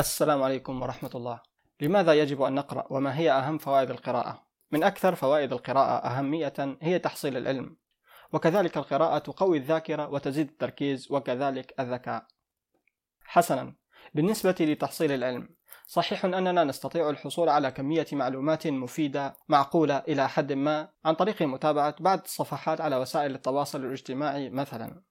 السلام عليكم ورحمة الله. لماذا يجب أن نقرأ؟ وما هي أهم فوائد القراءة؟ من أكثر فوائد القراءة أهمية هي تحصيل العلم، وكذلك القراءة تقوي الذاكرة وتزيد التركيز وكذلك الذكاء. حسنا، بالنسبة لتحصيل العلم، صحيح أننا نستطيع الحصول على كمية معلومات مفيدة معقولة إلى حد ما عن طريق متابعة بعض الصفحات على وسائل التواصل الاجتماعي مثلا،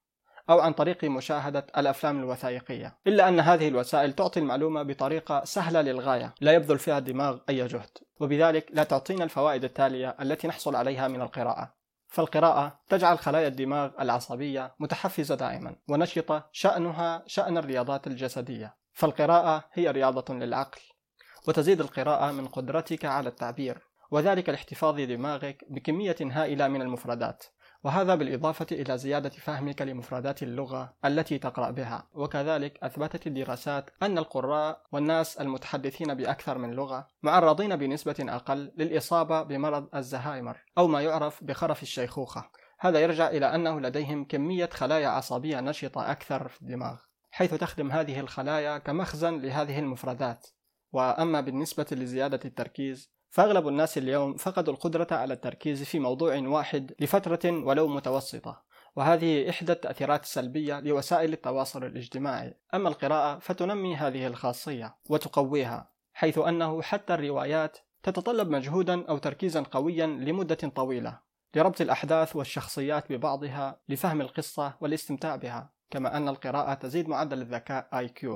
أو عن طريق مشاهدة الأفلام الوثائقية، إلا أن هذه الوسائل تعطي المعلومة بطريقة سهلة للغاية لا يبذل فيها الدماغ أي جهد، وبذلك لا تعطينا الفوائد التالية التي نحصل عليها من القراءة. فالقراءة تجعل خلايا الدماغ العصبية متحفزة دائما ونشطة، شأنها شأن الرياضات الجسدية، فالقراءة هي رياضة للعقل. وتزيد القراءة من قدرتك على التعبير، وذلك لاحتفاظ دماغك بكمية هائلة من المفردات، وهذا بالإضافة إلى زيادة فهمك لمفردات اللغة التي تقرأ بها. وكذلك أثبتت الدراسات أن القراء والناس المتحدثين بأكثر من لغة معرضين بنسبة أقل للإصابة بمرض الزهايمر أو ما يعرف بخرف الشيخوخة، هذا يرجع إلى أنه لديهم كمية خلايا عصبية نشطة أكثر في الدماغ، حيث تخدم هذه الخلايا كمخزن لهذه المفردات. وأما بالنسبة لزيادة التركيز، فأغلب الناس اليوم فقدوا القدرة على التركيز في موضوع واحد لفترة ولو متوسطة، وهذه إحدى التأثيرات السلبية لوسائل التواصل الاجتماعي. أما القراءة فتنمي هذه الخاصية وتقويها، حيث أنه حتى الروايات تتطلب مجهودا أو تركيزا قويا لمدة طويلة لربط الأحداث والشخصيات ببعضها لفهم القصة والاستمتاع بها. كما أن القراءة تزيد معدل الذكاء IQ،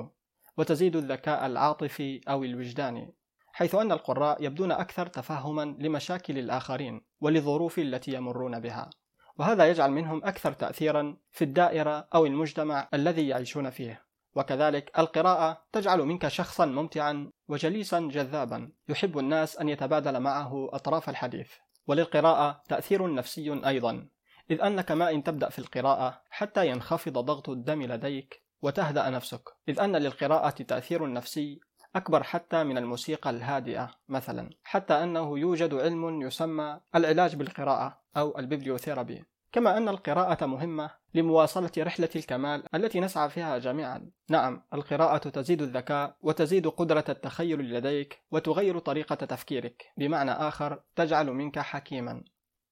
وتزيد الذكاء العاطفي أو الوجداني، حيث أن القراء يبدون أكثر تفهماً لمشاكل الآخرين وللظروف التي يمرون بها، وهذا يجعل منهم أكثر تأثيراً في الدائرة أو المجتمع الذي يعيشون فيه. وكذلك القراءة تجعل منك شخصاً ممتعاً وجليساً جذاباً يحب الناس أن يتبادل معه أطراف الحديث. وللقراءة تأثير نفسي أيضاً، إذ أنك ما إن تبدأ في القراءة حتى ينخفض ضغط الدم لديك وتهدأ نفسك، إذ أن للقراءة تأثير نفسي أكبر حتى من الموسيقى الهادئة مثلا، حتى أنه يوجد علم يسمى العلاج بالقراءة أو البيبليوثيرابي. كما أن القراءة مهمة لمواصلة رحلة الكمال التي نسعى فيها جميعا. نعم، القراءة تزيد الذكاء وتزيد قدرة التخيل لديك وتغير طريقة تفكيرك، بمعنى آخر تجعل منك حكيما،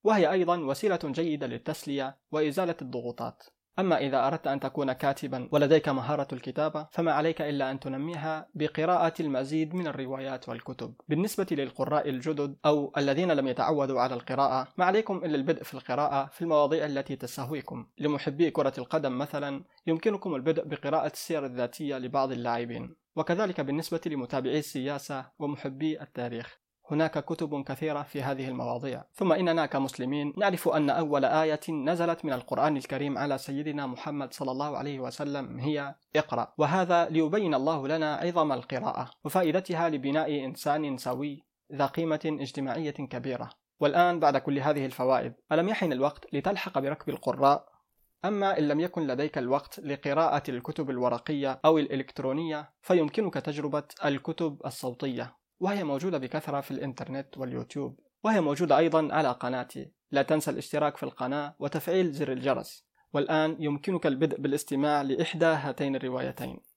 وهي أيضا وسيلة جيدة للتسلية وإزالة الضغوطات. أما إذا أردت أن تكون كاتبا ولديك مهارة الكتابة، فما عليك إلا أن تنميها بقراءة المزيد من الروايات والكتب. بالنسبة للقراء الجدد أو الذين لم يتعودوا على القراءة، ما عليكم إلا البدء في القراءة في المواضيع التي تستهويكم. لمحبي كرة القدم مثلا، يمكنكم البدء بقراءة السير الذاتية لبعض اللاعبين. وكذلك بالنسبة لمتابعي السياسة ومحبي التاريخ، هناك كتب كثيرة في هذه المواضيع. ثم إننا كمسلمين نعرف أن أول آية نزلت من القرآن الكريم على سيدنا محمد صلى الله عليه وسلم هي اقرأ، وهذا ليبين الله لنا عظم القراءة وفائدتها لبناء إنسان سوي ذا قيمة اجتماعية كبيرة. والآن بعد كل هذه الفوائد، ألم يحن الوقت لتلحق بركب القراء؟ أما إن لم يكن لديك الوقت لقراءة الكتب الورقية أو الإلكترونية، فيمكنك تجربة الكتب الصوتية، وهي موجودة بكثرة في الإنترنت واليوتيوب، وهي موجودة أيضا على قناتي. لا تنسى الاشتراك في القناة وتفعيل زر الجرس. والآن يمكنك البدء بالاستماع لإحدى هاتين الروايتين.